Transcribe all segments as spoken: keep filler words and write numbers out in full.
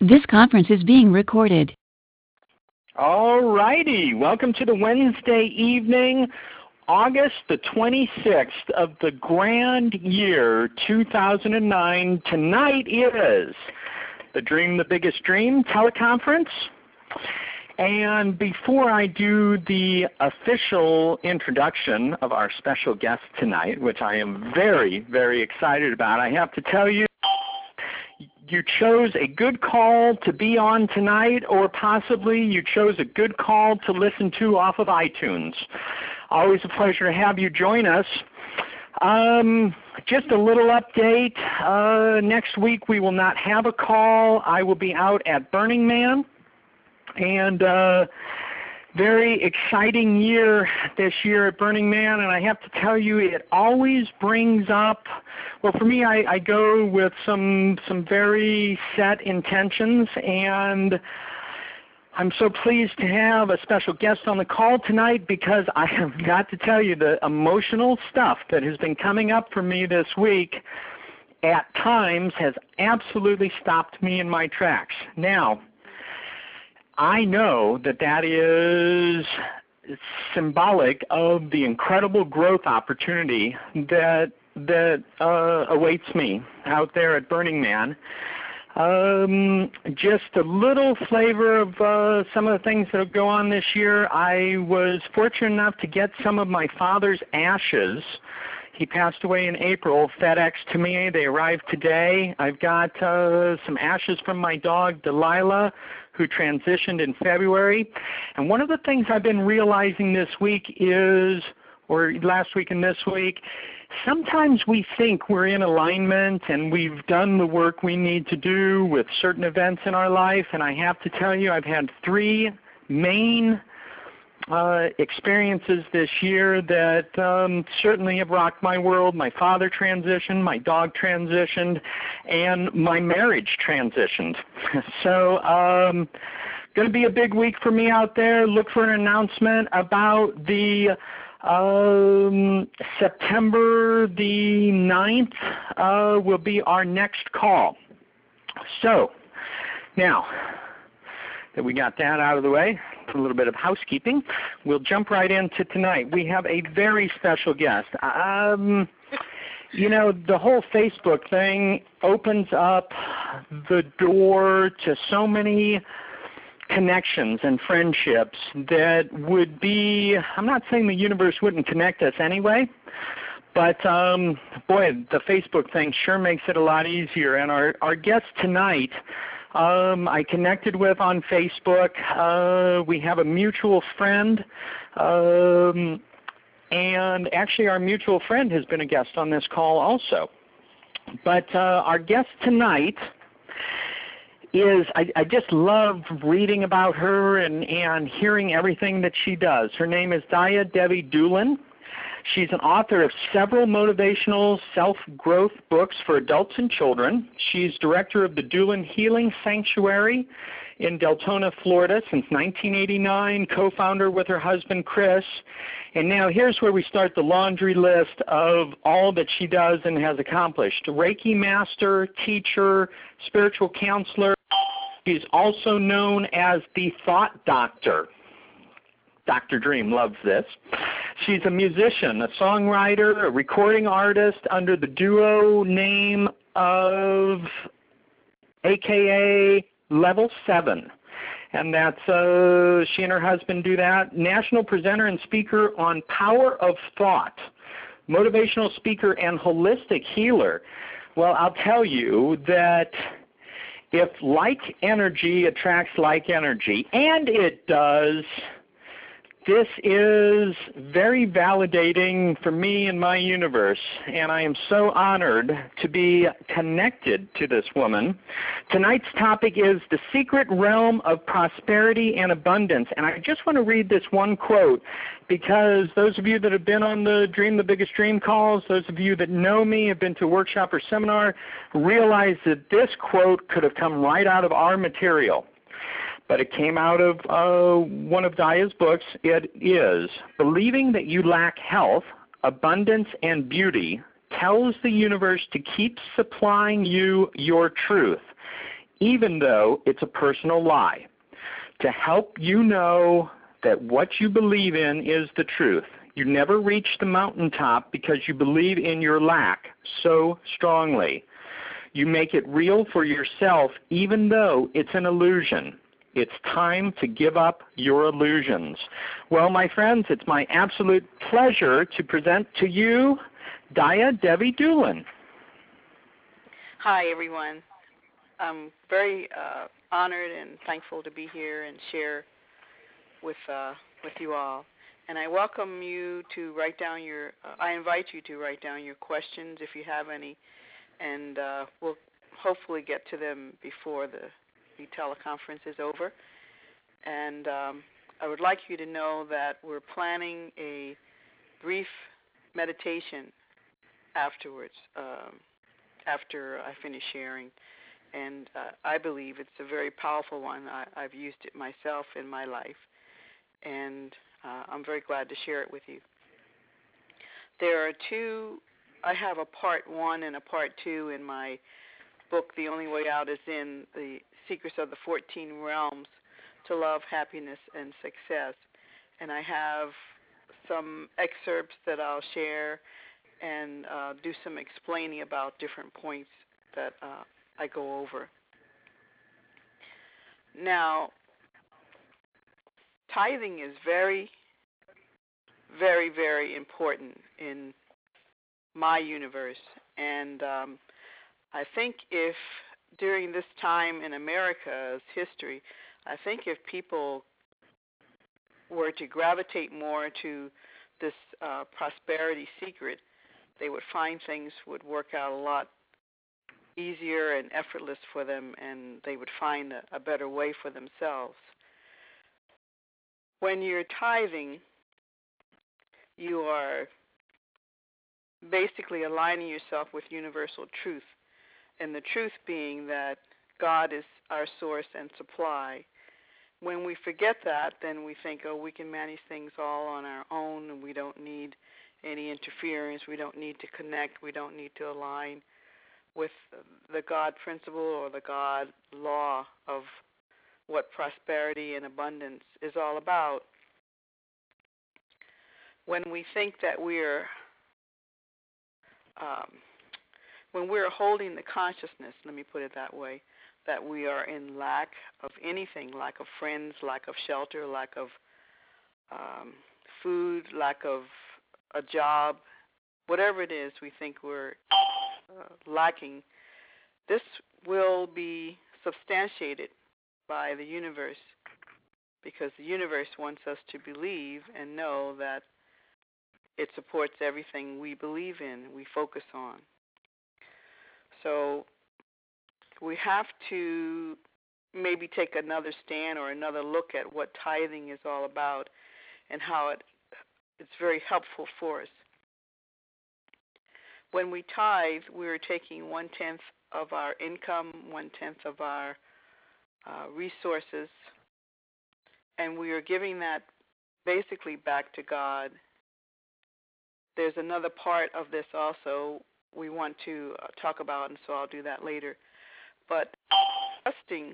This conference is being recorded. All righty. Welcome to the Wednesday evening, August the twenty-sixth of the grand year two thousand nine. Tonight is the Dream the Biggest Dream teleconference. And before I do the official introduction of our special guest tonight, which I am very, very excited about, I have to tell you, you chose a good call to be on tonight, or possibly you chose a good call to listen to off of iTunes. Always a pleasure to have you join us. Um, just a little update. Uh, next week we will not have a call. I will be out at Burning Man. And uh, very exciting year this year at Burning Man, and I have to tell you, it always brings up, well, for me, I, I go with some some very set intentions, and I'm so pleased to have a special guest on the call tonight because I have got to tell you, the emotional stuff that has been coming up for me this week at times has absolutely stopped me in my tracks. Now, I know that that is symbolic of the incredible growth opportunity that that uh, awaits me out there at Burning Man. Um, just a little flavor of uh, some of the things that will go on this year. I was fortunate enough to get some of my father's ashes. He passed away in April, FedEx to me. They arrived today. I've got uh, some ashes from my dog, Delilah, who transitioned in February. And one of the things I've been realizing this week is, or last week and this week, sometimes we think we're in alignment and we've done the work we need to do with certain events in our life. And I have to tell you, I've had three main uh, experiences this year that um, certainly have rocked my world. My father transitioned, my dog transitioned, and my marriage transitioned. So um, going to be a big week for me out there. Look for an announcement about the Um, September the ninth uh, will be our next call. So now that we got that out of the way, a little bit of housekeeping, we'll jump right into tonight. We have a very special guest. Um, you know, the whole Facebook thing opens up the door to so many connections and friendships that would be, I'm not saying the universe wouldn't connect us anyway, but um, boy, the Facebook thing sure makes it a lot easier. And our, our guest tonight, um, I connected with on Facebook. Uh, we have a mutual friend, um, and actually our mutual friend has been a guest on this call also. But uh, our guest tonight is, I, I just love reading about her and, and hearing everything that she does. Her name is Daya Devi Doolin. She's an author of several motivational self-growth books for adults and children. She's director of the Doolin Healing Sanctuary in Deltona, Florida since nineteen eighty-nine, co-founder with her husband Chris. And now here's where we start the laundry list of all that she does and has accomplished. Reiki master, teacher, spiritual counselor. She's also known as the Thought Doctor. Doctor Dream loves this. She's a musician, a songwriter, a recording artist under the duo name of A K A Level seven. And that's, uh, she and her husband do that. National presenter and speaker on Power of Thought, motivational speaker and holistic healer. Well, I'll tell you that if like energy attracts like energy, and it does, this is very validating for me and my universe, and I am so honored to be connected to this woman. Tonight's topic is the secret realm of prosperity and abundance, and I just want to read this one quote because those of you that have been on the Dream the Biggest Dream calls, those of you that know me, have been to a workshop or seminar, realize that this quote could have come right out of our material. But it came out of uh, one of Daya's books. It is, believing that you lack health, abundance, and beauty tells the universe to keep supplying you your truth, even though it's a personal lie, to help you know that what you believe in is the truth. You never reach the mountaintop because you believe in your lack so strongly. You make it real for yourself even though it's an illusion. It's time to give up your illusions. Well, my friends, it's my absolute pleasure to present to you Daya Devi Doolin. Hi, everyone. I'm very uh, honored and thankful to be here and share with uh, with you all. And I welcome you to write down your, uh, I invite you to write down your questions if you have any, and uh, we'll hopefully get to them before the, the teleconference is over. And um, I would like you to know that we're planning a brief meditation afterwards, um, after I finish sharing. And uh, I believe it's a very powerful one. I, I've used it myself in my life, and uh, I'm very glad to share it with you. There are two, I have a part one and a part two in my book, The Only Way Out is in, The Secrets of the fourteen Realms to Love, Happiness, and Success. And I have some excerpts that I'll share and uh, do some explaining about different points that uh, I go over. Now, tithing is very, very, very important in my universe. And um, I think if during this time in America's history, I think if people were to gravitate more to this uh, prosperity secret, they would find things would work out a lot easier and effortless for them, and they would find a, a better way for themselves. When you're tithing, you are basically aligning yourself with universal truth, and the truth being that God is our source and supply. When we forget that, then we think, oh, we can manage things all on our own, and we don't need any interference, we don't need to connect, we don't need to align with the God principle or the God law of what prosperity and abundance is all about. When we think that we're, um, when we're holding the consciousness, let me put it that way, that we are in lack of anything, lack of friends, lack of shelter, lack of um, food, lack of a job, whatever it is we think we're Uh, lacking, this will be substantiated by the universe, because the universe wants us to believe and know that it supports everything we believe in, we focus on. So we have to maybe take another stand or another look at what tithing is all about and how it it's very helpful for us. When we tithe, we're taking one-tenth of our income, one-tenth of our uh, resources, and we are giving that basically back to God. There's another part of this also we want to uh, talk about, and so I'll do that later. But trusting,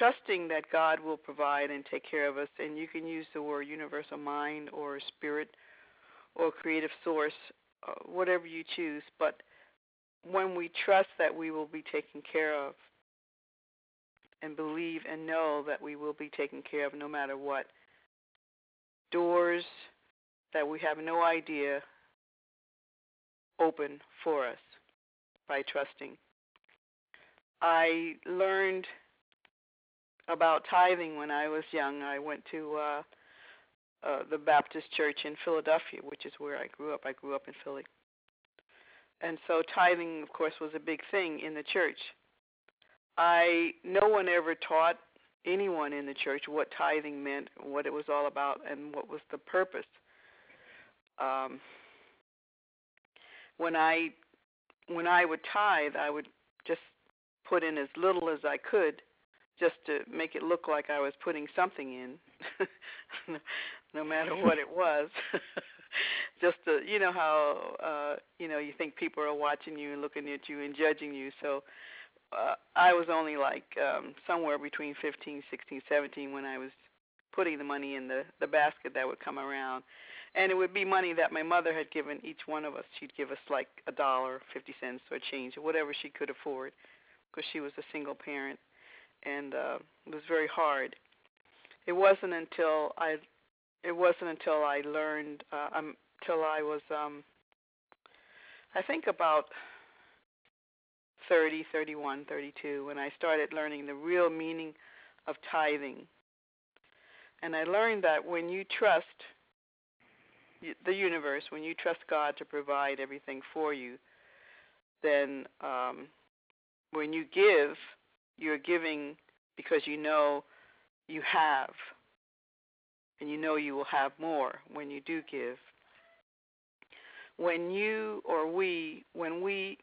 trusting that God will provide and take care of us, and you can use the word universal mind or spirit or creative source, whatever you choose, but when we trust that we will be taken care of and believe and know that we will be taken care of no matter what, doors that we have no idea open for us by trusting. I learned about tithing when I was young. I went to uh, Uh, the Baptist Church in Philadelphia, which is where I grew up. I grew up in Philly. And so tithing, of course, was a big thing in the church. I no one ever taught anyone in the church what tithing meant, what it was all about, and what was the purpose. Um, when I when I would tithe, I would just put in as little as I could, just to make it look like I was putting something in, no, no matter what it was. Just to, you know how, uh, you know, you think people are watching you and looking at you and judging you. So uh, I I was only like um, somewhere between fifteen, sixteen, seventeen when I was putting the money in the, the basket that would come around. And it would be money that my mother had given each one of us. She'd give us like a dollar, fifty cents, or change, or whatever she could afford, because she was a single parent, and uh, it was very hard. It wasn't until I, it wasn't until I learned, uh, um, till I was, um, I think about thirty, thirty-one, thirty-two, when I started learning the real meaning of tithing. And I learned that when you trust the universe, when you trust God to provide everything for you, then um, when you give, you're giving because you know you have, and you know you will have more when you do give. When you or we, when we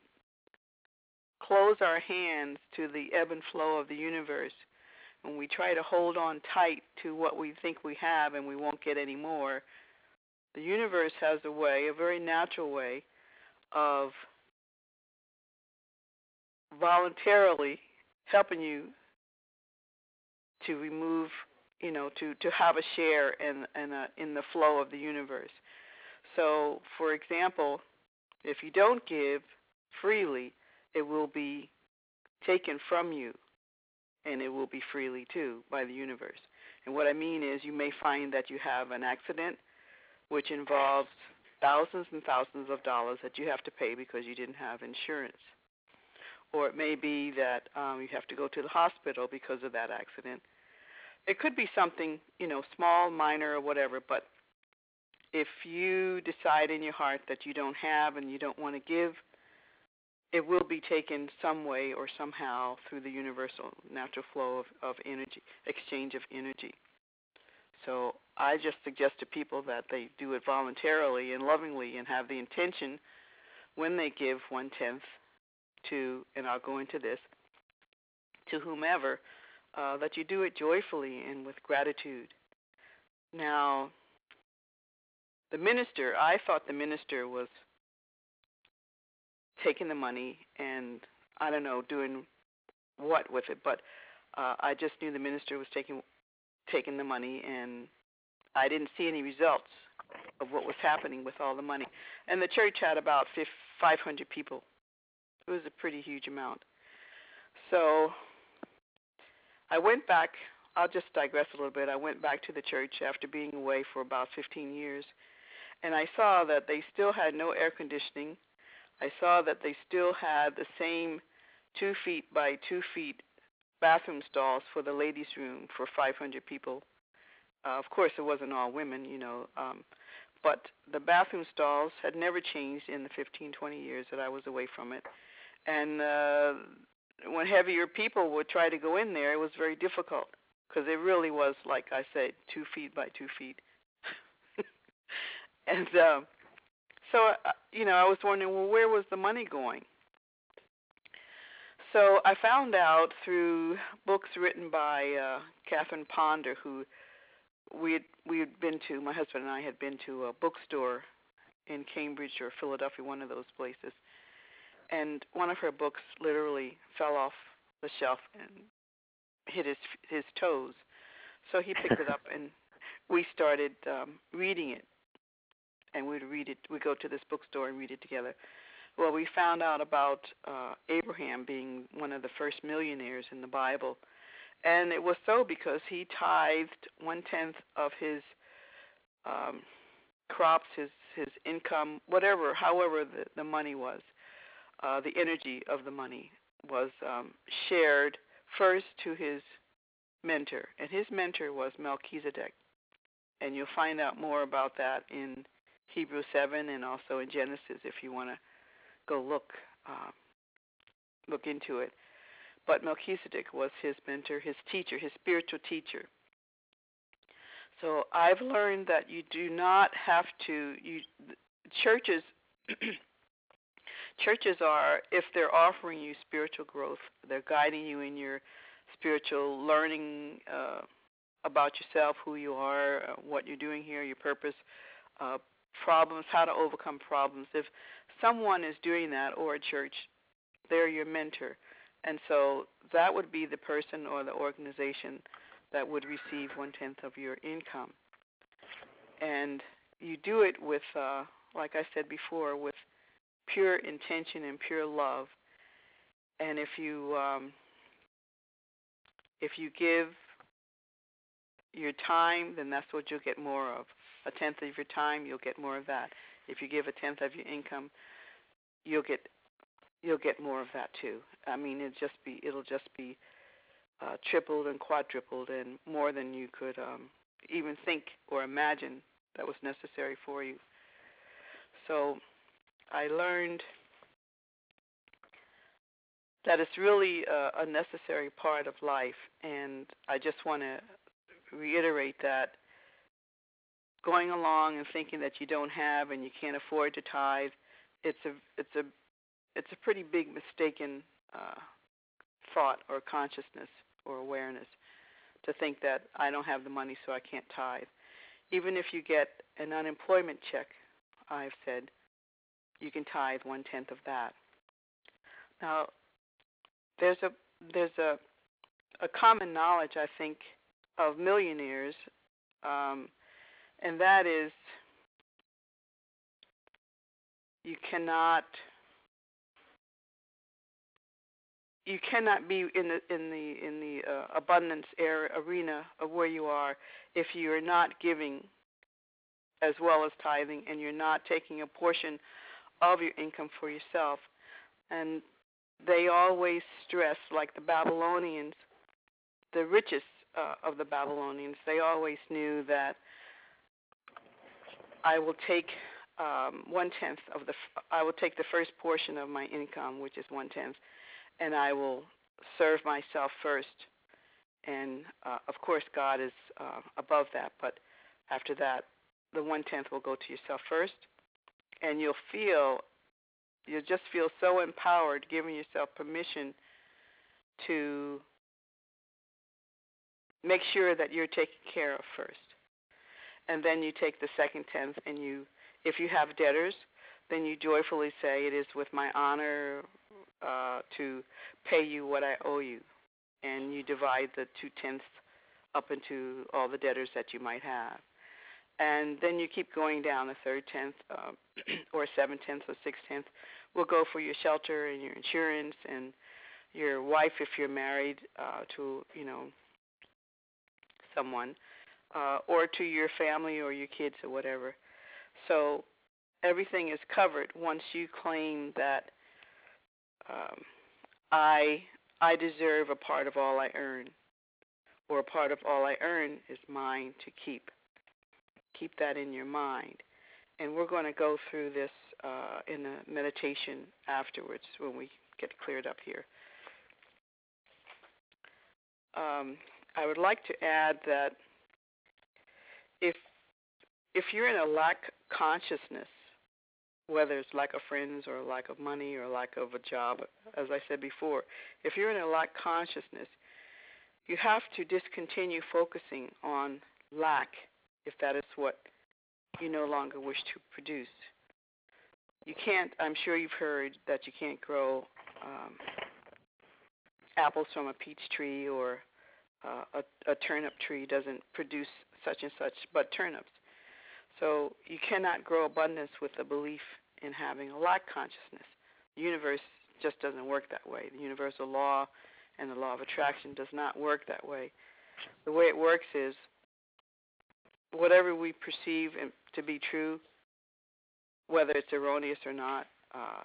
close our hands to the ebb and flow of the universe, when we try to hold on tight to what we think we have and we won't get any more, the universe has a way, a very natural way, of voluntarily helping you to remove, you know, to, to have a share in, in, a, in the flow of the universe. So, for example, if you don't give freely, it will be taken from you, and it will be freely, too, by the universe. And what I mean is you may find that you have an accident, which involves thousands and thousands of dollars that you have to pay because you didn't have insurance. Or it may be that um, you have to go to the hospital because of that accident. It could be something, you know, small, minor, or whatever, but if you decide in your heart that you don't have and you don't want to give, it will be taken some way or somehow through the universal natural flow of, of energy, exchange of energy. So I just suggest to people that they do it voluntarily and lovingly and have the intention when they give one-tenth to, and I'll go into this, to whomever, uh, that you do it joyfully and with gratitude. Now, the minister, I thought the minister was taking the money and, I don't know, doing what with it, but uh, I just knew the minister was taking taking the money, and I didn't see any results of what was happening with all the money. And the church had about five hundred people. It was a pretty huge amount. So I went back. I'll just digress a little bit. I went back to the church after being away for about fifteen years, and I saw that they still had no air conditioning. I saw that they still had the same two feet by two feet bathroom stalls for the ladies' room for five hundred people. Uh, of course, it wasn't all women, you know, um, but the bathroom stalls had never changed in the fifteen, twenty years that I was away from it. And uh, when heavier people would try to go in there, it was very difficult because it really was, like I said, two feet by two feet. and um, so, uh, you know, I was wondering, well, where was the money going? So I found out through books written by uh, Catherine Ponder, who we had, we had been to, my husband and I had been to a bookstore in Cambridge or Philadelphia, one of those places, and one of her books literally fell off the shelf and hit his his toes. So he picked it up, and we started um, reading it, and we'd read it. We'd go to this bookstore and read it together. Well, we found out about uh, Abraham being one of the first millionaires in the Bible. And it was so because he tithed one-tenth of his um, crops, his, his income, whatever, however the, the money was. Uh, the energy of the money was um, shared first to his mentor. And his mentor was Melchizedek. And you'll find out more about that in Hebrews seven and also in Genesis if you want to go look uh, look into it. But Melchizedek was his mentor, his teacher, his spiritual teacher. So I've learned that you do not have to, you, churches, churches are, if they're offering you spiritual growth, they're guiding you in your spiritual learning uh, about yourself, who you are, uh, what you're doing here, your purpose, uh, problems, how to overcome problems. If someone is doing that, or a church, they're your mentor. And so that would be the person or the organization that would receive one-tenth of your income. And you do it with, uh, like I said before, with pure intention and pure love. And if you um, if you give your time, then that's what you'll get more of. A tenth of your time, you'll get more of that. If you give a tenth of your income, you'll get you'll get more of that too. I mean, it'll just be it'll just be uh, tripled and quadrupled and more than you could um, even think or imagine that was necessary for you. So I learned that it's really a, a necessary part of life, and I just want to reiterate that going along and thinking that you don't have and you can't afford to tithe, it's a it's a it's a pretty big mistaken uh, thought or consciousness or awareness to think that I don't have the money so I can't tithe. Even if you get an unemployment check, I've said, you can tithe one-tenth of that. Now, there's a there's a a common knowledge, I think, of millionaires, um, and that is you cannot you cannot be in the in the in the uh, abundance era, arena of where you are if you are not giving as well as tithing, and you're not taking a portion of your income for yourself. And they always stress, like the Babylonians, the richest uh, of the Babylonians, they always knew that I will take um, one tenth of the, I will take the first portion of my income, which is one tenth, and I will serve myself first. And uh, of course, God is uh, above that, but after that, the one tenth will go to yourself first, and you'll feel. You just feel so empowered, giving yourself permission to make sure that you're taken care of first. And then you take the second tenth, and you, if you have debtors, then you joyfully say, it is with my honor uh, to pay you what I owe you. And you divide the two tenths up into all the debtors that you might have. And then you keep going down. The third tenth um, or seven-tenths or six-tenths will go for your shelter and your insurance and your wife if you're married uh, to, you know, someone uh, or to your family or your kids or whatever. So everything is covered once you claim that um, I I deserve a part of all I earn, or a part of all I earn is mine to keep. Keep that in your mind. And we're going to go through this uh, in a meditation afterwards when we get cleared up here. Um, I would like to add that if if you're in a lack consciousness, whether it's lack of friends or lack of money or lack of a job, as I said before, if you're in a lack consciousness, you have to discontinue focusing on lack if that is what you no longer wish to produce. You can't, I'm sure you've heard that you can't grow um, apples from a peach tree, or uh, a, a turnip tree doesn't produce such and such, but turnips. So you cannot grow abundance with the belief in having a lack consciousness. The universe just doesn't work that way. The universal law and the law of attraction does not work that way. The way it works is whatever we perceive to be true, whether it's erroneous or not, uh,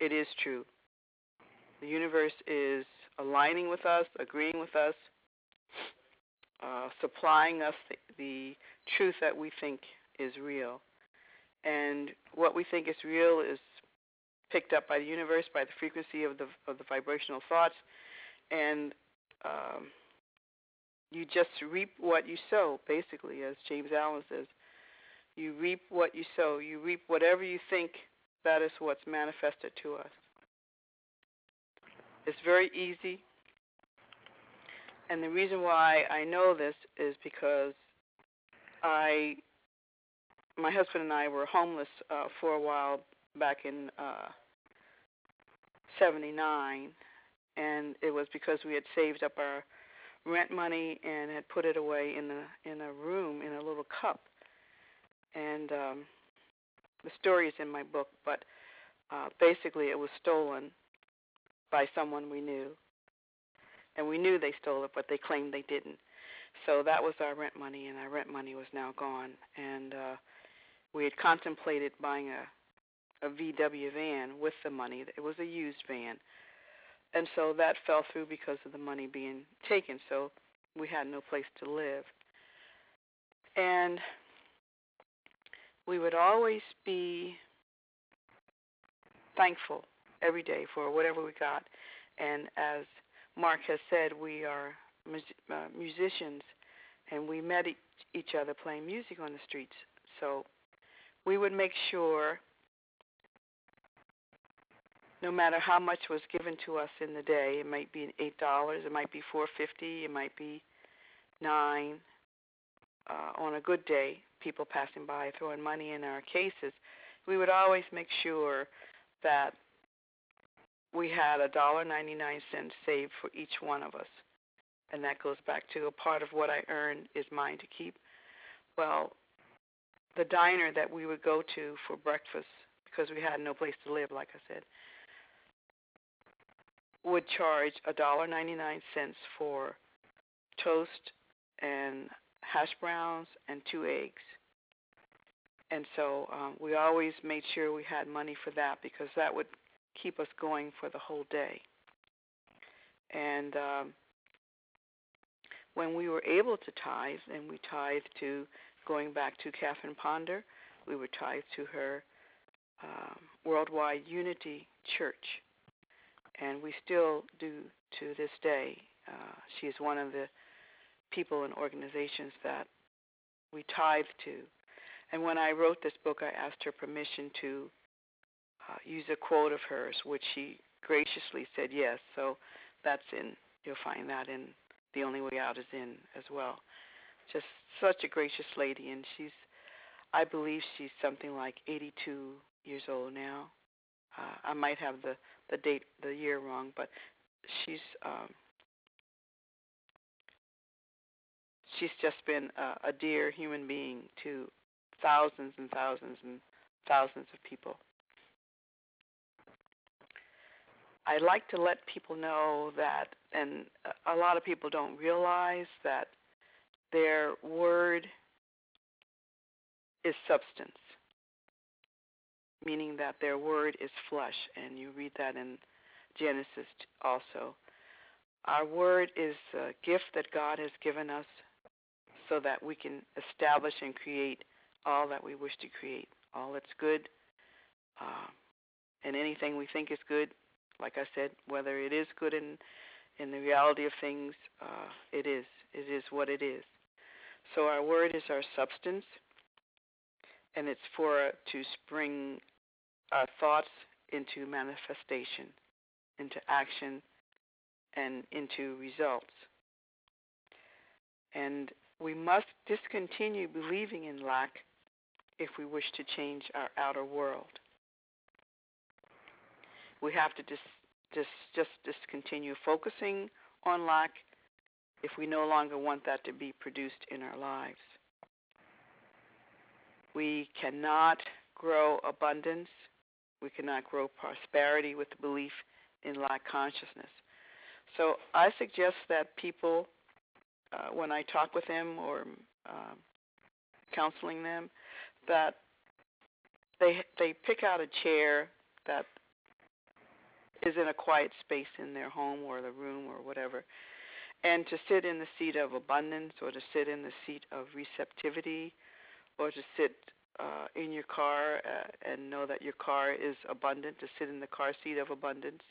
it is true. The universe is aligning with us, agreeing with us, uh, supplying us the, the truth that we think is real. And what we think is real is picked up by the universe, by the frequency of the of the vibrational thoughts, and um, you just reap what you sow, basically, as James Allen says. You reap what you sow. You reap whatever you think, that is what's manifested to us. It's very easy. And the reason why I know this is because I, my husband and I were homeless uh, for a while back in uh, seventy-nine, and it was because we had saved up our rent money and had put it away in a in a room in a little cup. And um, the story is in my book, but uh, basically it was stolen by someone we knew, and we knew they stole it, but they claimed they didn't. So that was our rent money, and our rent money was now gone. And uh, we had contemplated buying a, a V W van with the money. It was a used van. And so that fell through because of the money being taken, so we had no place to live. And we would always be thankful every day for whatever we got. And as Mark has said, we are mus- uh, musicians, and we met e- each other playing music on the streets. So we would make sure, no matter how much was given to us in the day, it might be eight dollars, it might be four dollars and fifty cents, it might be nine dollars. Uh, on a good day, people passing by throwing money in our cases, we would always make sure that we had a dollar ninety-nine saved for each one of us. And that goes back to a part of what I earn is mine to keep. Well, the diner that we would go to for breakfast, because we had no place to live, like I said, would charge a dollar ninety-nine for toast and hash browns and two eggs. And so um, we always made sure we had money for that, because that would keep us going for the whole day. And um, when we were able to tithe, and we tithed to, going back to Catherine Ponder, we would tithe to her um, Worldwide Unity Church. And we still do to this day. Uh, she is one of the people and organizations that we tithe to. And when I wrote this book, I asked her permission to uh, use a quote of hers, which she graciously said yes. So that's in, you'll find that in The Only Way Out is In as well. Just such a gracious lady, and she's, I believe she's something like eighty-two years old now. Uh, I might have the, the date, the year wrong, but she's um, she's just been a, a dear human being to thousands and thousands and thousands of people. I like to let people know that, and a lot of people don't realize that their word is substance, meaning that their word is flesh, and you read that in Genesis also. Our word is a gift that God has given us so that we can establish and create all that we wish to create, all that's good, uh, and anything we think is good. Like I said, whether it is good in in the reality of things, uh, it is. It is what it is. So our word is our substance, and it's for uh, to spring our thoughts into manifestation, into action, and into results. And we must discontinue believing in lack if we wish to change our outer world. We have to dis, dis, just discontinue focusing on lack if we no longer want that to be produced in our lives. We cannot grow abundance. We cannot grow prosperity with the belief in lack consciousness. So I suggest that people, uh, when I talk with them or um, counseling them, that they they pick out a chair that is in a quiet space in their home or the room or whatever, and to sit in the seat of abundance, or to sit in the seat of receptivity, or to sit uh, in your car uh, and know that your car is abundant, to sit in the car seat of abundance,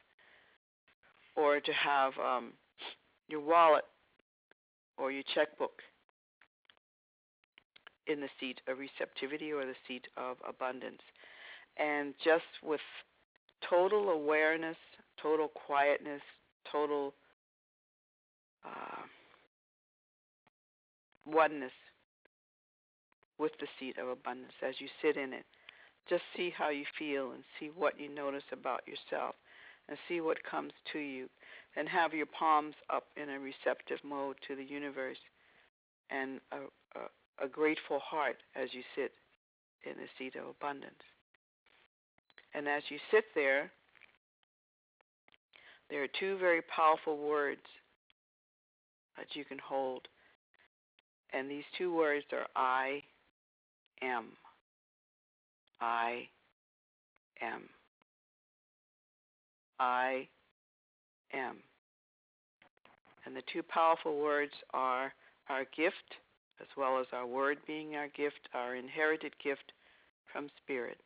or to have um, your wallet or your checkbook in the seat of receptivity or the seat of abundance. And just with total awareness, total quietness, total uh, oneness with the seat of abundance as you sit in it, just see how you feel and see what you notice about yourself, and see what comes to you. and have your palms up in a receptive mode to the universe and a, a, a grateful heart as you sit in the seat of abundance. And as you sit there, there are two very powerful words that you can hold. And these two words are I am. I am. I am. And the two powerful words are our gift, as well as our word being our gift, our inherited gift from Spirit.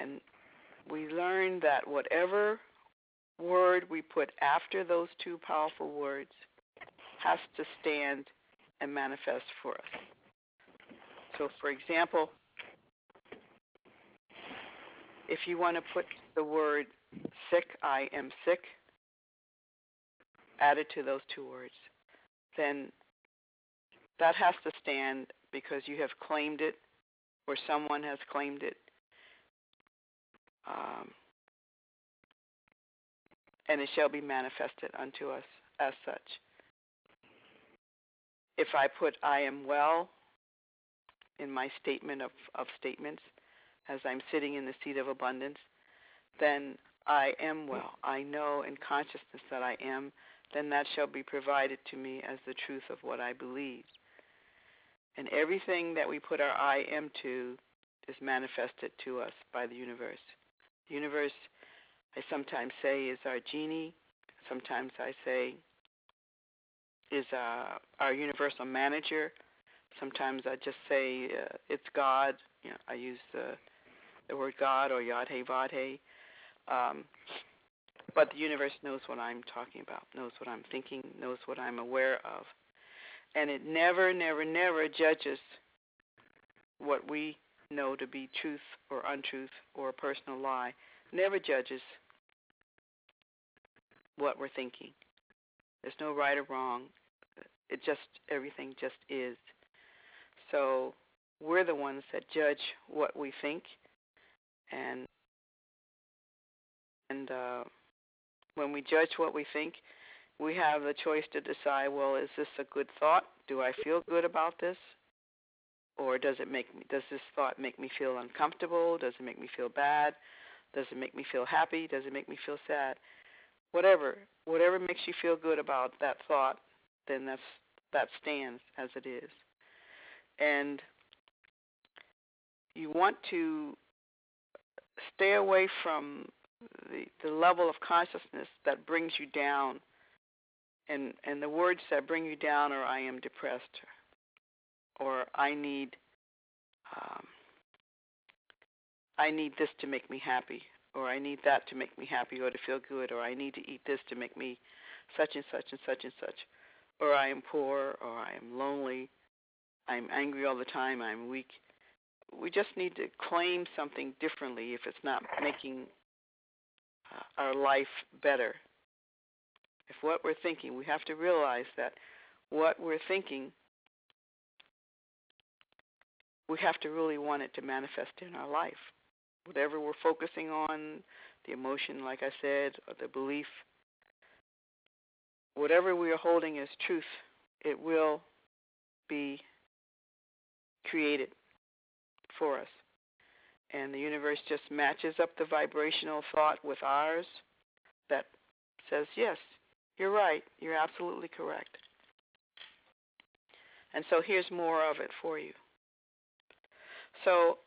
And we learn that whatever word we put after those two powerful words has to stand and manifest for us. So, for example, if you want to put the word sick, I am sick, added to those two words, then that has to stand because you have claimed it or someone has claimed it. Um, and it shall be manifested unto us as such. If I put I am well in my statement of, of statements, as I'm sitting in the seat of abundance, then I am well. I know in consciousness that I am, then that shall be provided to me as the truth of what I believe. And everything that we put our I am to is manifested to us by the universe. The universe, I sometimes say, is our genie. Sometimes I say is uh, our universal manager. Sometimes I just say uh, it's God. You know, I use the, the word God or Yad-Heh-Vad-Heh. Um, but the universe knows what I'm talking about, knows what I'm thinking, knows what I'm aware of. And it never, never, never judges what we know to be truth or untruth or a personal lie. Never judges what we're thinking. There's no right or wrong. It just, everything just is. So we're the ones that judge what we think. And and uh, when we judge what we think, we have the choice to decide, well, is this a good thought? Do I feel good about this? Or does it make me, does this thought make me feel uncomfortable? Does it make me feel bad? Does it make me feel happy? Does it make me feel sad? Whatever. Whatever makes you feel good about that thought, then that's, that stands as it is. And you want to stay away from the, the level of consciousness that brings you down. And, and the words that bring you down are I am depressed, or I need um, I need this to make me happy, or I need that to make me happy or to feel good, or I need to eat this to make me such and such and such and such, or I am poor, or I am lonely, I'm angry all the time, I'm weak. We just need to claim something differently if it's not making uh, our life better. If what we're thinking, we have to realize that what we're thinking, we have to really want it to manifest in our life. Whatever we're focusing on, the emotion, like I said, or the belief, whatever we are holding as truth, it will be created for us. And the universe just matches up the vibrational thought with ours that says, yes, you're right, you're absolutely correct. And so here's more of it for you. So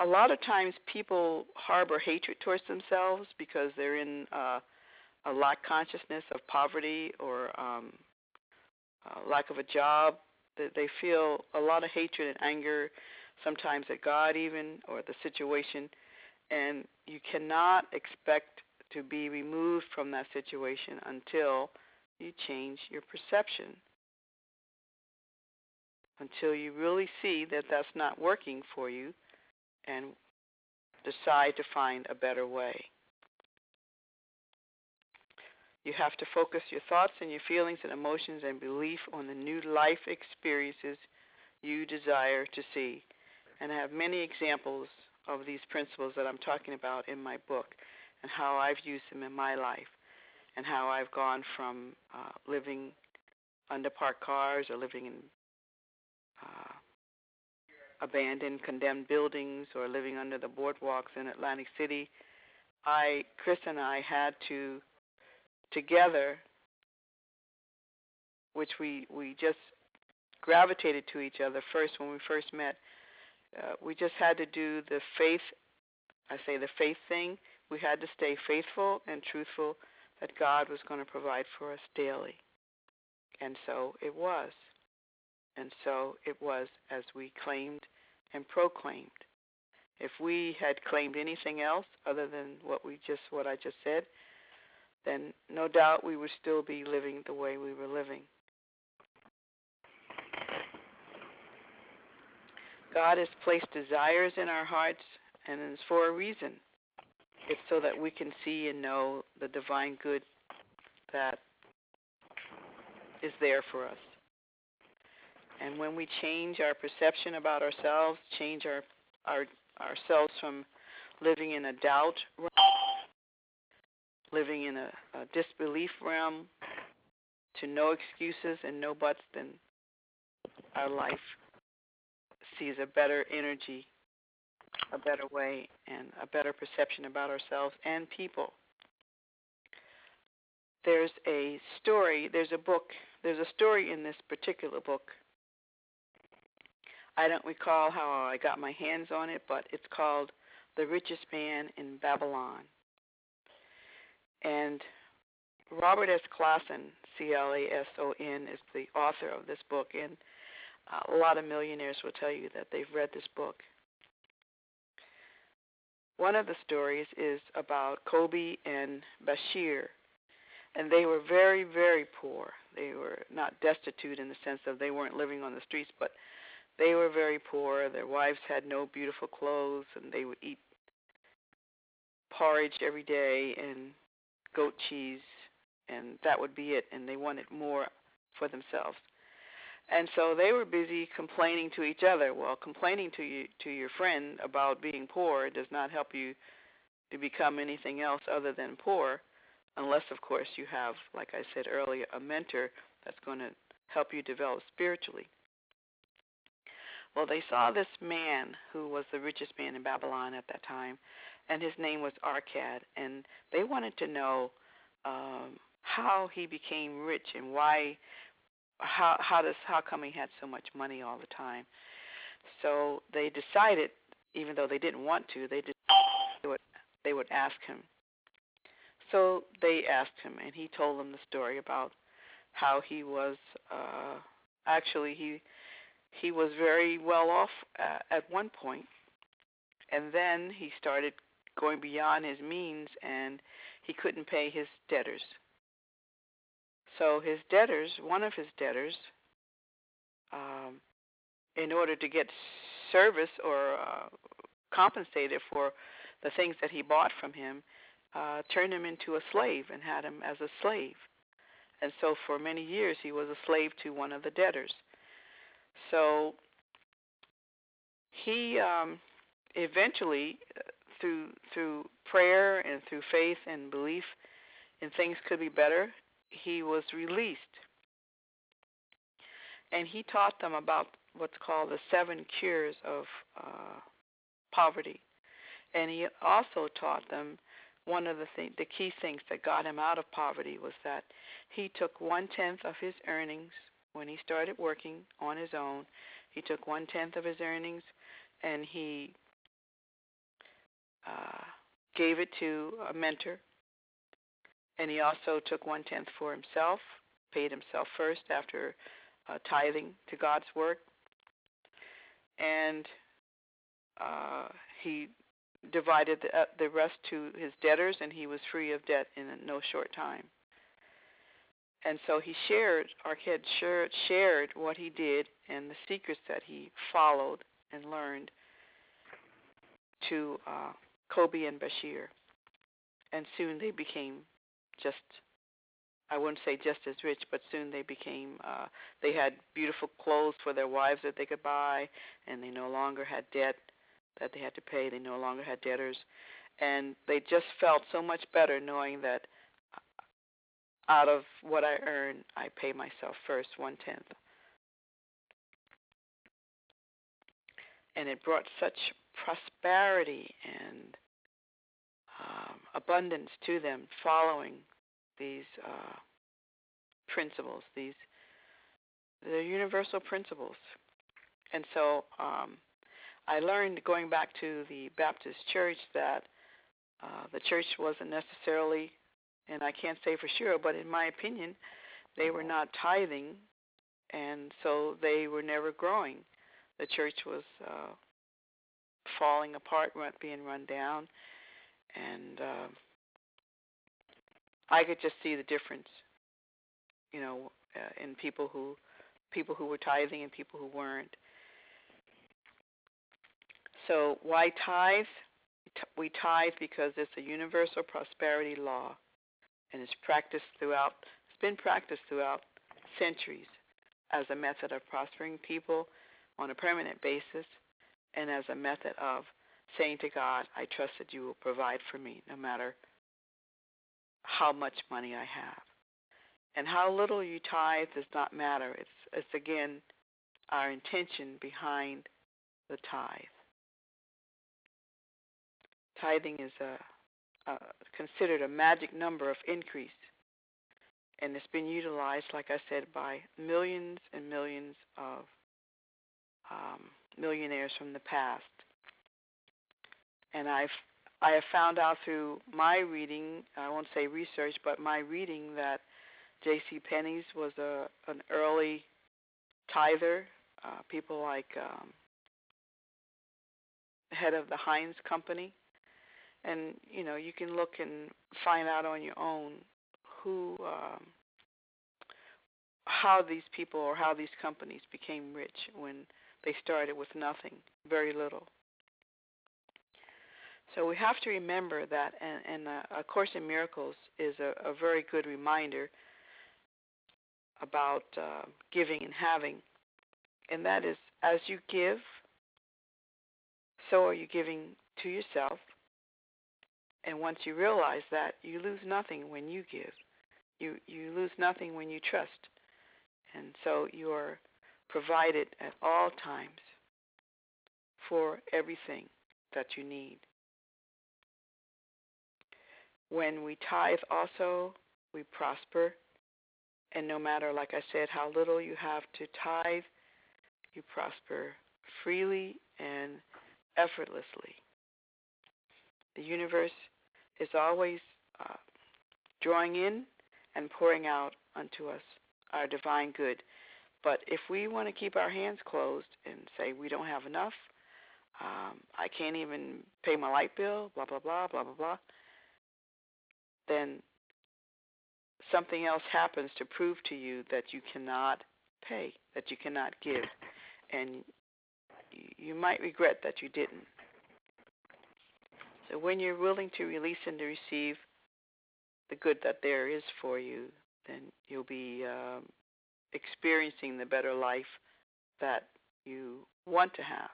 a lot of times people harbor hatred towards themselves because they're in uh, a lack consciousness of poverty or um, uh, lack of a job. They feel a lot of hatred and anger, sometimes at God even, or the situation. And you cannot expect to be removed from that situation until you change your perception, until you really see that that's not working for you and decide to find a better way. You have to focus your thoughts and your feelings and emotions and belief on the new life experiences you desire to see. And I have many examples of these principles that I'm talking about in my book and how I've used them in my life. and how I've gone from uh, living under parked cars or living in uh, abandoned, condemned buildings or living under the boardwalks in Atlantic City. I, Chris and I had to, together, which we, we just gravitated to each other first when we first met, uh, we just had to do the faith, I say the faith thing. We had to stay faithful and truthful that God was going to provide for us daily. And so it was. And so it was as we claimed and proclaimed. If we had claimed anything else other than what we just what I just said, then no doubt we would still be living the way we were living. God has placed desires in our hearts, and it's for a reason. It's so that we can see and know the divine good that is there for us. And when we change our perception about ourselves, change our, our ourselves from living in a doubt realm, living in a, a disbelief realm, to no excuses and no buts, then our life sees a better energy, a better way, and a better perception about ourselves and people. There's a story, there's a book, there's a story in this particular book. I don't recall how I got my hands on it, but it's called The Richest Man in Babylon. And Robert S. Clason, C L A S O N, is the author of this book, and a lot of millionaires will tell you that they've read this book. One of the stories is about Kobe and Bashir, and they were very, very poor. They were not destitute in the sense that they weren't living on the streets, but they were very poor. Their wives had no beautiful clothes, and they would eat porridge every day and goat cheese, and that would be it, and they wanted more for themselves. And so they were busy complaining to each other. Well, complaining to you, to your friend about being poor does not help you to become anything else other than poor, unless, of course, you have, like I said earlier, a mentor that's going to help you develop spiritually. Well, they saw this man who was the richest man in Babylon at that time, and his name was Arkad, and they wanted to know um, how he became rich and why, how how does how come he had so much money all the time. So they decided, even though they didn't want to, they decided they would ask him. So they asked him, and he told them the story about how he was uh, actually he. He was very well off uh, at one point, and then he started going beyond his means, and he couldn't pay his debtors. So his debtors, one of his debtors, um, in order to get service or uh, compensated for the things that he bought from him, uh, turned him into a slave and had him as a slave. And so for many years he was a slave to one of the debtors. So he um, eventually, through through prayer and through faith and belief in things could be better, he was released. And he taught them about what's called the seven cures of uh, poverty. And he also taught them one of the, th- the key things that got him out of poverty was that he took one-tenth of his earnings. When he started working on his own, he took one-tenth of his earnings and he uh, gave it to a mentor. And he also took one-tenth for himself, paid himself first after uh, tithing to God's work. And uh, he divided the, uh, the rest to his debtors, and he was free of debt in no short time. And so he shared, Arkad shared, shared what he did and the secrets that he followed and learned to uh, Kobe and Bashir. And soon they became just, I wouldn't say just as rich, but soon they became, uh, they had beautiful clothes for their wives that they could buy, and they no longer had debt that they had to pay. They no longer had debtors. And they just felt so much better knowing that out of what I earn, I pay myself first one-tenth. And it brought such prosperity and um, abundance to them following these uh, principles, these they're universal principles. And so um, I learned going back to the Baptist church that uh, the church wasn't necessarily, and I can't say for sure, but in my opinion, they were not tithing, and so they were never growing. The church was uh, falling apart, being run down, and uh, I could just see the difference, you know, uh, in people who people who were tithing and people who weren't. So why tithe? We tithe because it's a universal prosperity law, and it's practiced throughout. It's been practiced throughout centuries as a method of prospering people on a permanent basis, and as a method of saying to God, I trust that you will provide for me no matter how much money I have. And how little you tithe does not matter. It's, it's again, our intention behind the tithe. Tithing is a, a, considered a magic number of increase, and it's been utilized, like I said, by millions and millions of Um, millionaires from the past. And I've I have found out through my reading, I won't say research, but my reading, that J C. Penney's was a an early tither. Uh, people like um, head of the Heinz Company, and you know you can look and find out on your own who, um, how these people or how these companies became rich when they started with nothing, very little. So we have to remember that, and, and uh, A Course in Miracles is a, a very good reminder about uh, giving and having, and that is, as you give, so are you giving to yourself, and once you realize that, you lose nothing when you give. You, you lose nothing when you trust, and so you are provided at all times for everything that you need. When we tithe also, we prosper. And no matter, like I said, how little you have to tithe, you prosper freely and effortlessly. The universe is always uh, drawing in and pouring out unto us our divine good. But if we want to keep our hands closed and say we don't have enough, um, I can't even pay my light bill, blah, blah, blah, blah, blah, blah, then something else happens to prove to you that you cannot pay, that you cannot give. And you might regret that you didn't. So when you're willing to release and to receive the good that there is for you, then you'll be Um, experiencing the better life that you want to have.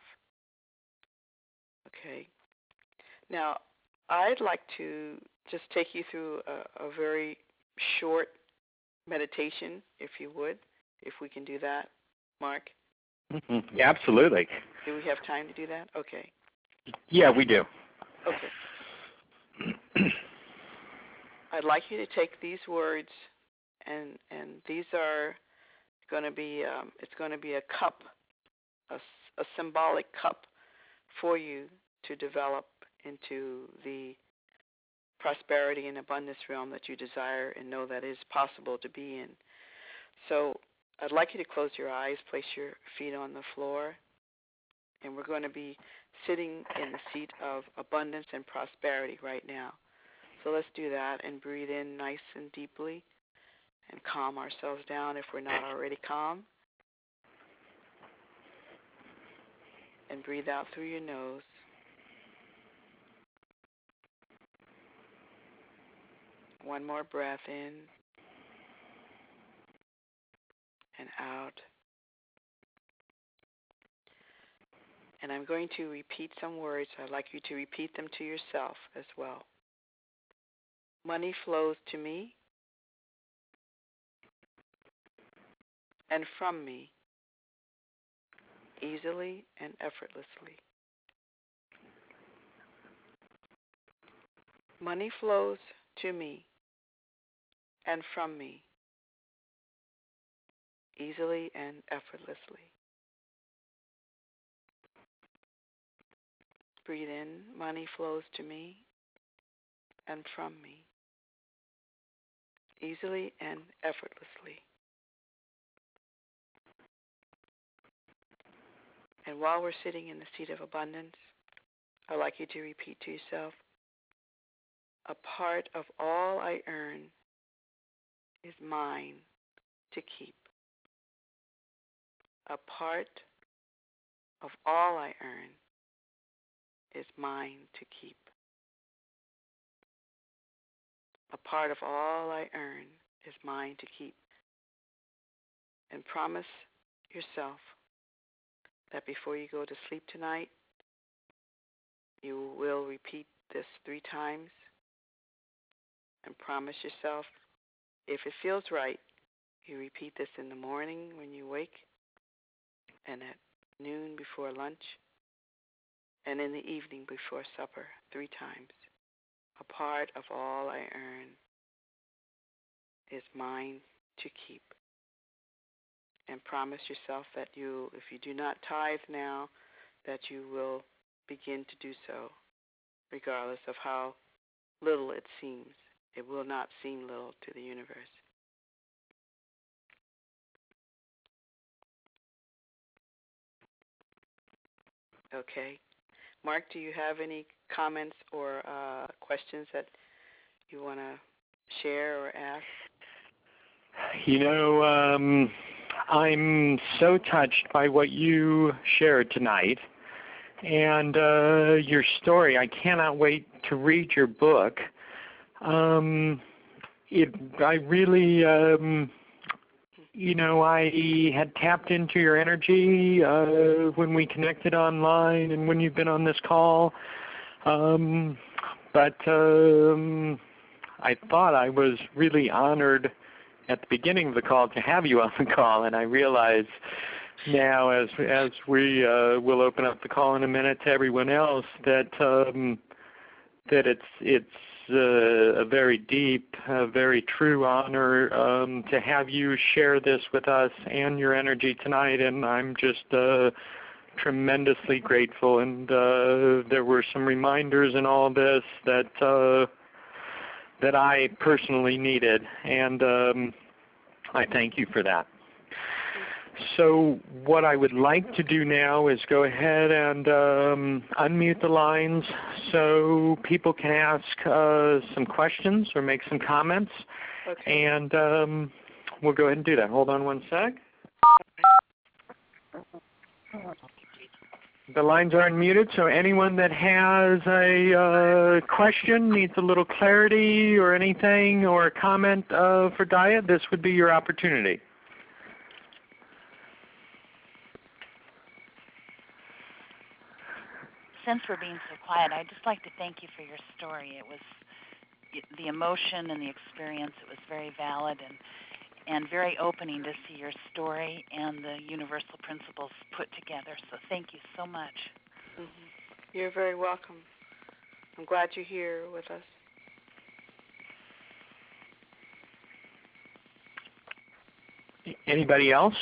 Okay. Now, I'd like to just take you through a, a very short meditation, if you would, if we can do that, Mark. Mm-hmm. Yeah, absolutely. Do we have time to do that? Okay. Yeah, we do. Okay. I'd like you to take these words, and and these are going to be um, it's going to be a cup, a, a symbolic cup for you to develop into the prosperity and abundance realm that you desire and know that is possible to be in. So I'd like you to close your eyes, place your feet on the floor, and we're going to be sitting in the seat of abundance and prosperity right now. So let's do that and breathe in nice and deeply, and calm ourselves down if we're not already calm. And breathe out through your nose. One more breath in and out. And I'm going to repeat some words. I'd like you to repeat them to yourself as well. Money flows to me. and from me easily and effortlessly. Money flows to me and from me easily and effortlessly. Breathe in, money flows to me and from me easily and effortlessly. And while we're sitting in the seat of abundance, I'd like you to repeat to yourself, a part of all I earn is mine to keep. A part of all I earn is mine to keep. A part of all I earn is mine to keep. And promise yourself that before you go to sleep tonight, you will repeat this three times and promise yourself, if it feels right, you repeat this in the morning when you wake and at noon before lunch and in the evening before supper, three times. A part of all I earn is mine to keep. And promise yourself that you, if you do not tithe now, that you will begin to do so, regardless of how little it seems. It will not seem little to the universe. Okay. Mark, do you have any comments or uh, questions that you want to share or ask? You know, um, I'm so touched by what you shared tonight and uh, your story. I cannot wait to read your book. Um, it, I really, um, you know, I had tapped into your energy uh, when we connected online and when you've been on this call. Um, but um, I thought I was really honored at the beginning of the call to have you on the call, and I realize now as as we uh, will open up the call in a minute to everyone else that um, that it's it's. Uh, a very deep, uh, very true honor um, to have you share this with us and your energy tonight, and I'm just uh, tremendously grateful. And uh, there were some reminders in all this that uh, that I personally needed, and um, I thank you for that. So what I would like to do now is go ahead and um, unmute the lines so people can ask uh, some questions or make some comments. Okay. And um, we'll go ahead and do that. Hold on one sec. The lines are unmuted, so anyone that has a uh, question, needs a little clarity or anything or a comment uh, for Daya, this would be your opportunity. Since we're being so quiet, I'd just like to thank you for your story. It was the emotion and the experience. It was very valid and and very opening to see your story and the universal principles put together. So thank you so much. Mm-hmm. You're very welcome. I'm glad you're here with us. Anybody else?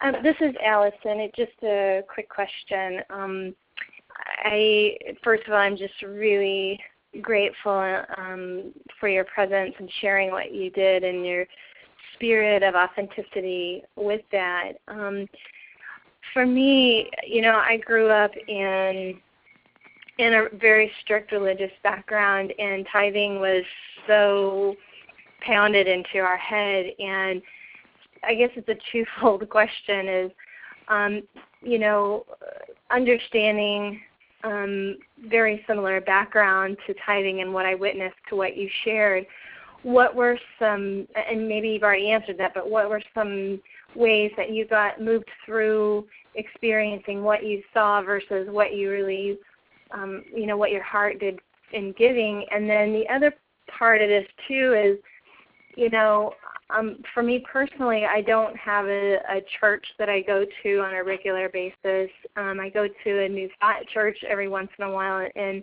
Um, this is Allison. It, just a quick question. Um, I first of all, I'm just really grateful um, for your presence and sharing what you did and your spirit of authenticity with that. Um, for me, you know, I grew up in in a very strict religious background, and tithing was so pounded into our head. And I guess it's a twofold question is, um, you know, understanding um, very similar background to tithing and what I witnessed to what you shared, what were some, and maybe you've already answered that, but what were some ways that you got moved through experiencing what you saw versus what you really, um, you know, what your heart did in giving? And then the other part of this, too, is, you know, Um, for me personally, I don't have a, a church that I go to on a regular basis. Um, I go to a New Thought church every once in a while, and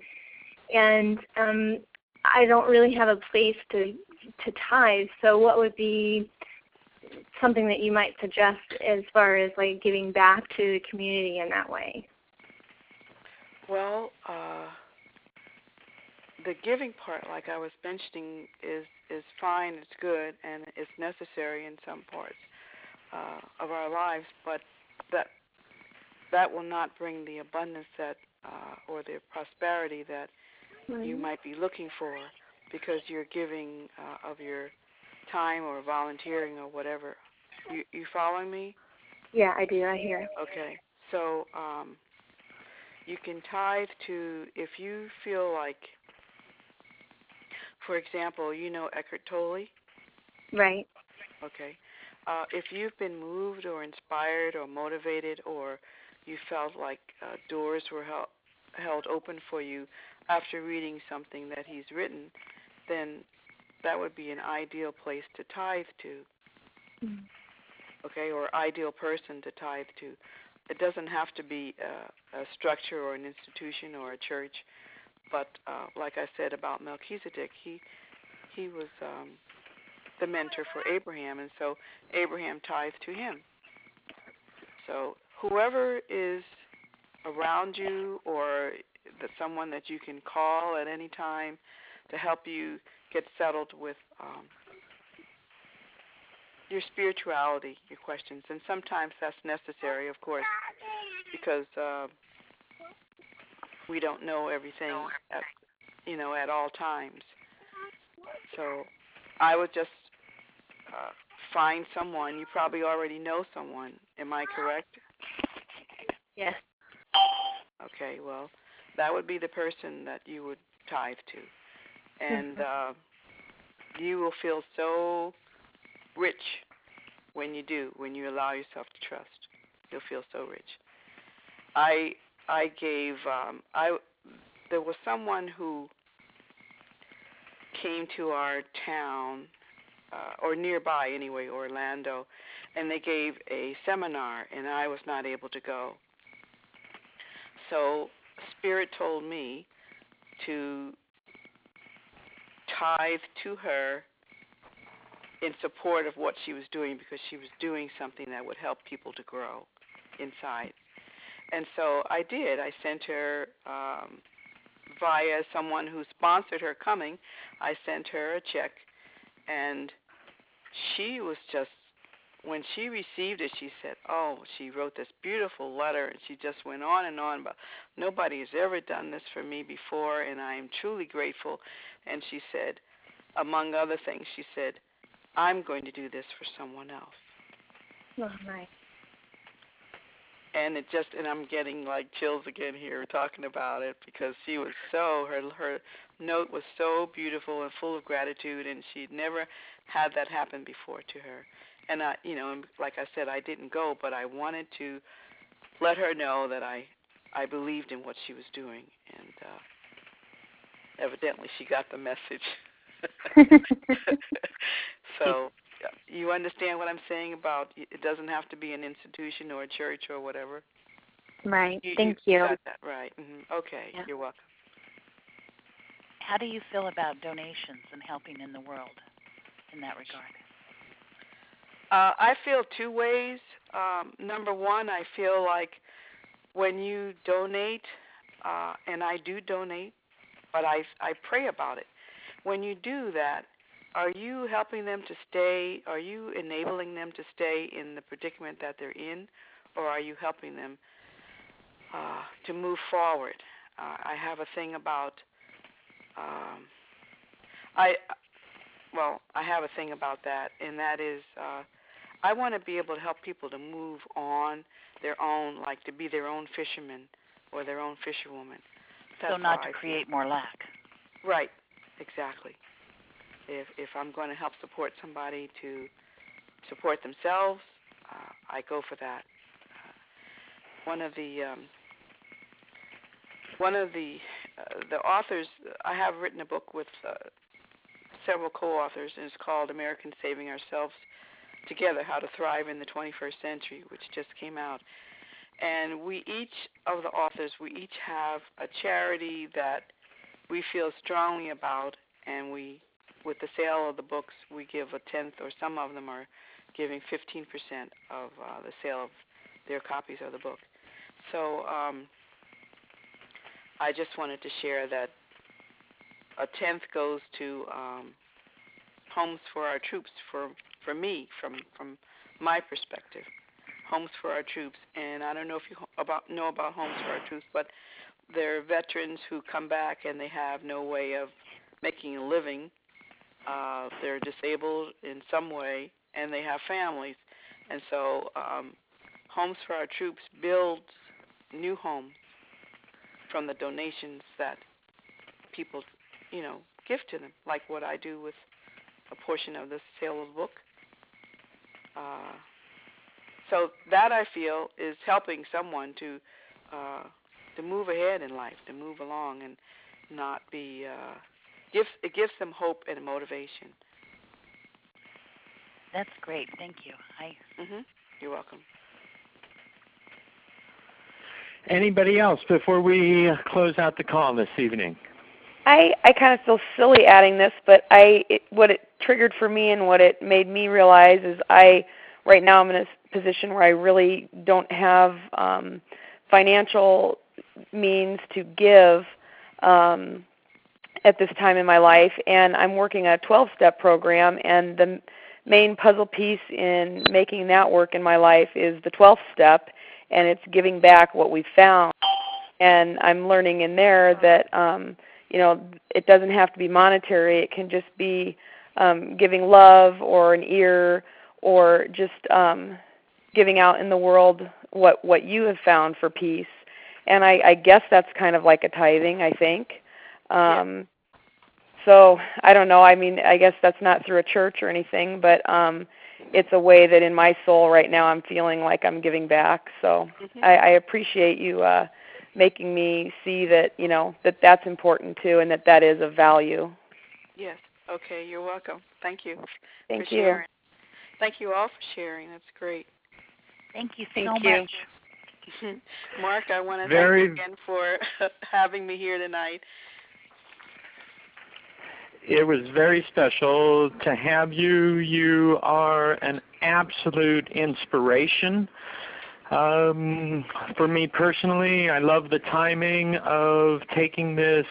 and um, I don't really have a place to to tithe. So what would be something that you might suggest as far as like giving back to the community in that way? Well, uh, the giving part, like I was mentioning, is, is fine, it's good, and it's necessary in some parts uh, of our lives, but that that will not bring the abundance that uh, or the prosperity that right. you might be looking for, because you're giving uh, of your time or volunteering or whatever. You, you following me? Yeah, I do. I hear. Okay. So um, you can tithe to, if you feel like, for example, you know Eckhart Tolle? Right. Okay. Uh, if you've been moved or inspired or motivated, or you felt like uh, doors were hel- held open for you after reading something that he's written, then that would be an ideal place to tithe to, mm. okay, or ideal person to tithe to. It doesn't have to be a, a structure or an institution or a church, but uh, like I said about Melchizedek, he he was um, the mentor for Abraham, and so Abraham tithed to him. So whoever is around you, or the, someone that you can call at any time to help you get settled with um, your spirituality, your questions. And sometimes that's necessary, of course, because uh, we don't know everything at, you know, at all times. So I would just uh, find someone. You probably already know someone. Am I correct? Yes. Okay, well, that would be the person that you would tithe to. And uh, you will feel so rich when you do, when you allow yourself to trust. You'll feel so rich. I I gave, um, I there was someone who came to our town, uh, or nearby anyway, Orlando, and they gave a seminar, and I was not able to go. So Spirit told me to tithe to her in support of what she was doing, because she was doing something that would help people to grow inside. And so I did. I sent her, um, via someone who sponsored her coming, I sent her a check, and she was just, when she received it, she said, oh, she wrote this beautiful letter, and she just went on and on, but nobody has ever done this for me before, and I am truly grateful. And she said, among other things, she said, I'm going to do this for someone else. Oh, nice. And it just, and I'm getting like chills again here talking about it, because she was so, her her note was so beautiful and full of gratitude, and she'd never had that happen before to her. And, I, you know, like I said, I didn't go, but I wanted to let her know that I, I believed in what she was doing. And uh, evidently she got the message. So you understand what I'm saying about it doesn't have to be an institution or a church or whatever? Right. You, Thank you. You got that right. Mm-hmm. Okay. Yeah. You're welcome. How do you feel about donations and helping in the world in that regard? Uh, I feel two ways. Um, number one, I feel like when you donate, uh, and I do donate, but I, I pray about it. When you do that, are you helping them to stay, are you enabling them to stay in the predicament that they're in, or are you helping them uh, to move forward? Uh, I have a thing about, um, I, well, I have a thing about that, and that is, uh, I want to be able to help people to move on their own, like to be their own fisherman or their own fisherwoman. That's so not to I create feel. More lack. Right, exactly. If if I'm going to help support somebody to support themselves, uh, I go for that. Uh, one of the um, one of the uh, the authors, I have written a book with uh, several co-authors, and it's called Americans Saving Ourselves Together: How to Thrive in the twenty-first Century, which just came out. And we each of the authors, we each have a charity that we feel strongly about, and we, with the sale of the books, we give a tenth, or some of them are giving fifteen percent of uh, the sale of their copies of the book. So um, I just wanted to share that a tenth goes to um, Homes for Our Troops, for for me, from, from my perspective, Homes for Our Troops. And I don't know if you about know about Homes for Our Troops, but they're veterans who come back and they have no way of making a living. Uh, they're disabled in some way, and they have families. And so um, Homes for Our Troops builds new homes from the donations that people, you know, give to them, like what I do with a portion of the sale of the book. Uh, so that, I feel, is helping someone to uh, to move ahead in life, to move along and not be... Uh, gives, it gives them hope and motivation. That's great. Thank you. Hi. Mm-hmm. You're welcome. Anybody else before we close out the call this evening? I, I kind of feel silly adding this, but I it, what it triggered for me and what it made me realize is I right now I'm in a position where I really don't have um, financial means to give um, at this time in my life, and I'm working a twelve-step program, and the main puzzle piece in making that work in my life is the twelfth step, and it's giving back what we found. And I'm learning in there that um, you know, it doesn't have to be monetary. It can just be um, giving love or an ear, or just um, giving out in the world what what you have found for peace. And I, I guess that's kind of like a tithing, I think. Um, yeah. So I don't know. I mean, I guess that's not through a church or anything, but um, it's a way that in my soul right now I'm feeling like I'm giving back. So mm-hmm. I, I appreciate you uh, making me see that, you know, that that's important too, and that that is of value. Yes. Okay. You're welcome. Thank you. Thank for you. Sharing. Thank you all for sharing. That's great. Thank you so Thank much. You. Mark, I want to Very... thank you again for having me here tonight. It was very special to have you. You are an absolute inspiration. Um, for me personally, I love the timing of taking this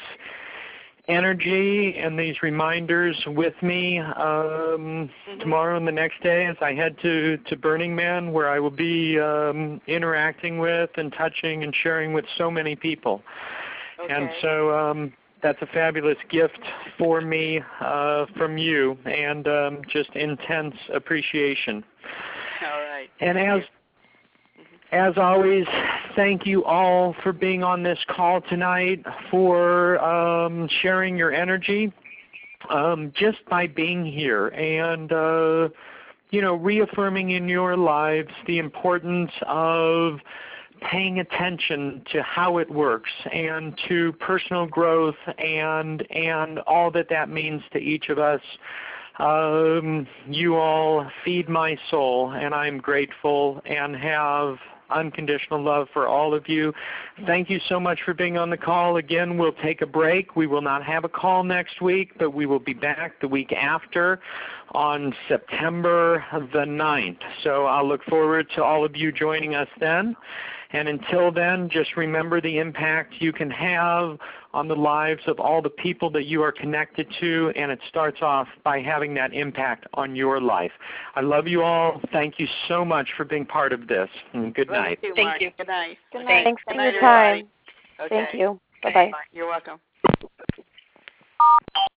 energy and these reminders with me um, mm-hmm. tomorrow and the next day as I head to, to Burning Man, where I will be um, interacting with and touching and sharing with so many people. Okay. And so... Um, That's a fabulous gift for me uh, from you, and um, just intense appreciation. All right. And as as always, thank you all for being on this call tonight, for um, sharing your energy, um, just by being here, and uh, you know, reaffirming in your lives the importance of paying attention to how it works and to personal growth and and all that that means to each of us. Um, you all feed my soul, and I'm grateful and have unconditional love for all of you. Thank you so much for being on the call. Again, we'll take a break. We will not have a call next week, but we will be back the week after on September the ninth. So I'll look forward to all of you joining us then. And until then, just remember the impact you can have on the lives of all the people that you are connected to, and it starts off by having that impact on your life. I love you all. Thank you so much for being part of this. And good night. Thank you. Thank you. Good night. Good night. Thanks for your time. Okay. Thank you. Bye-bye. You're welcome.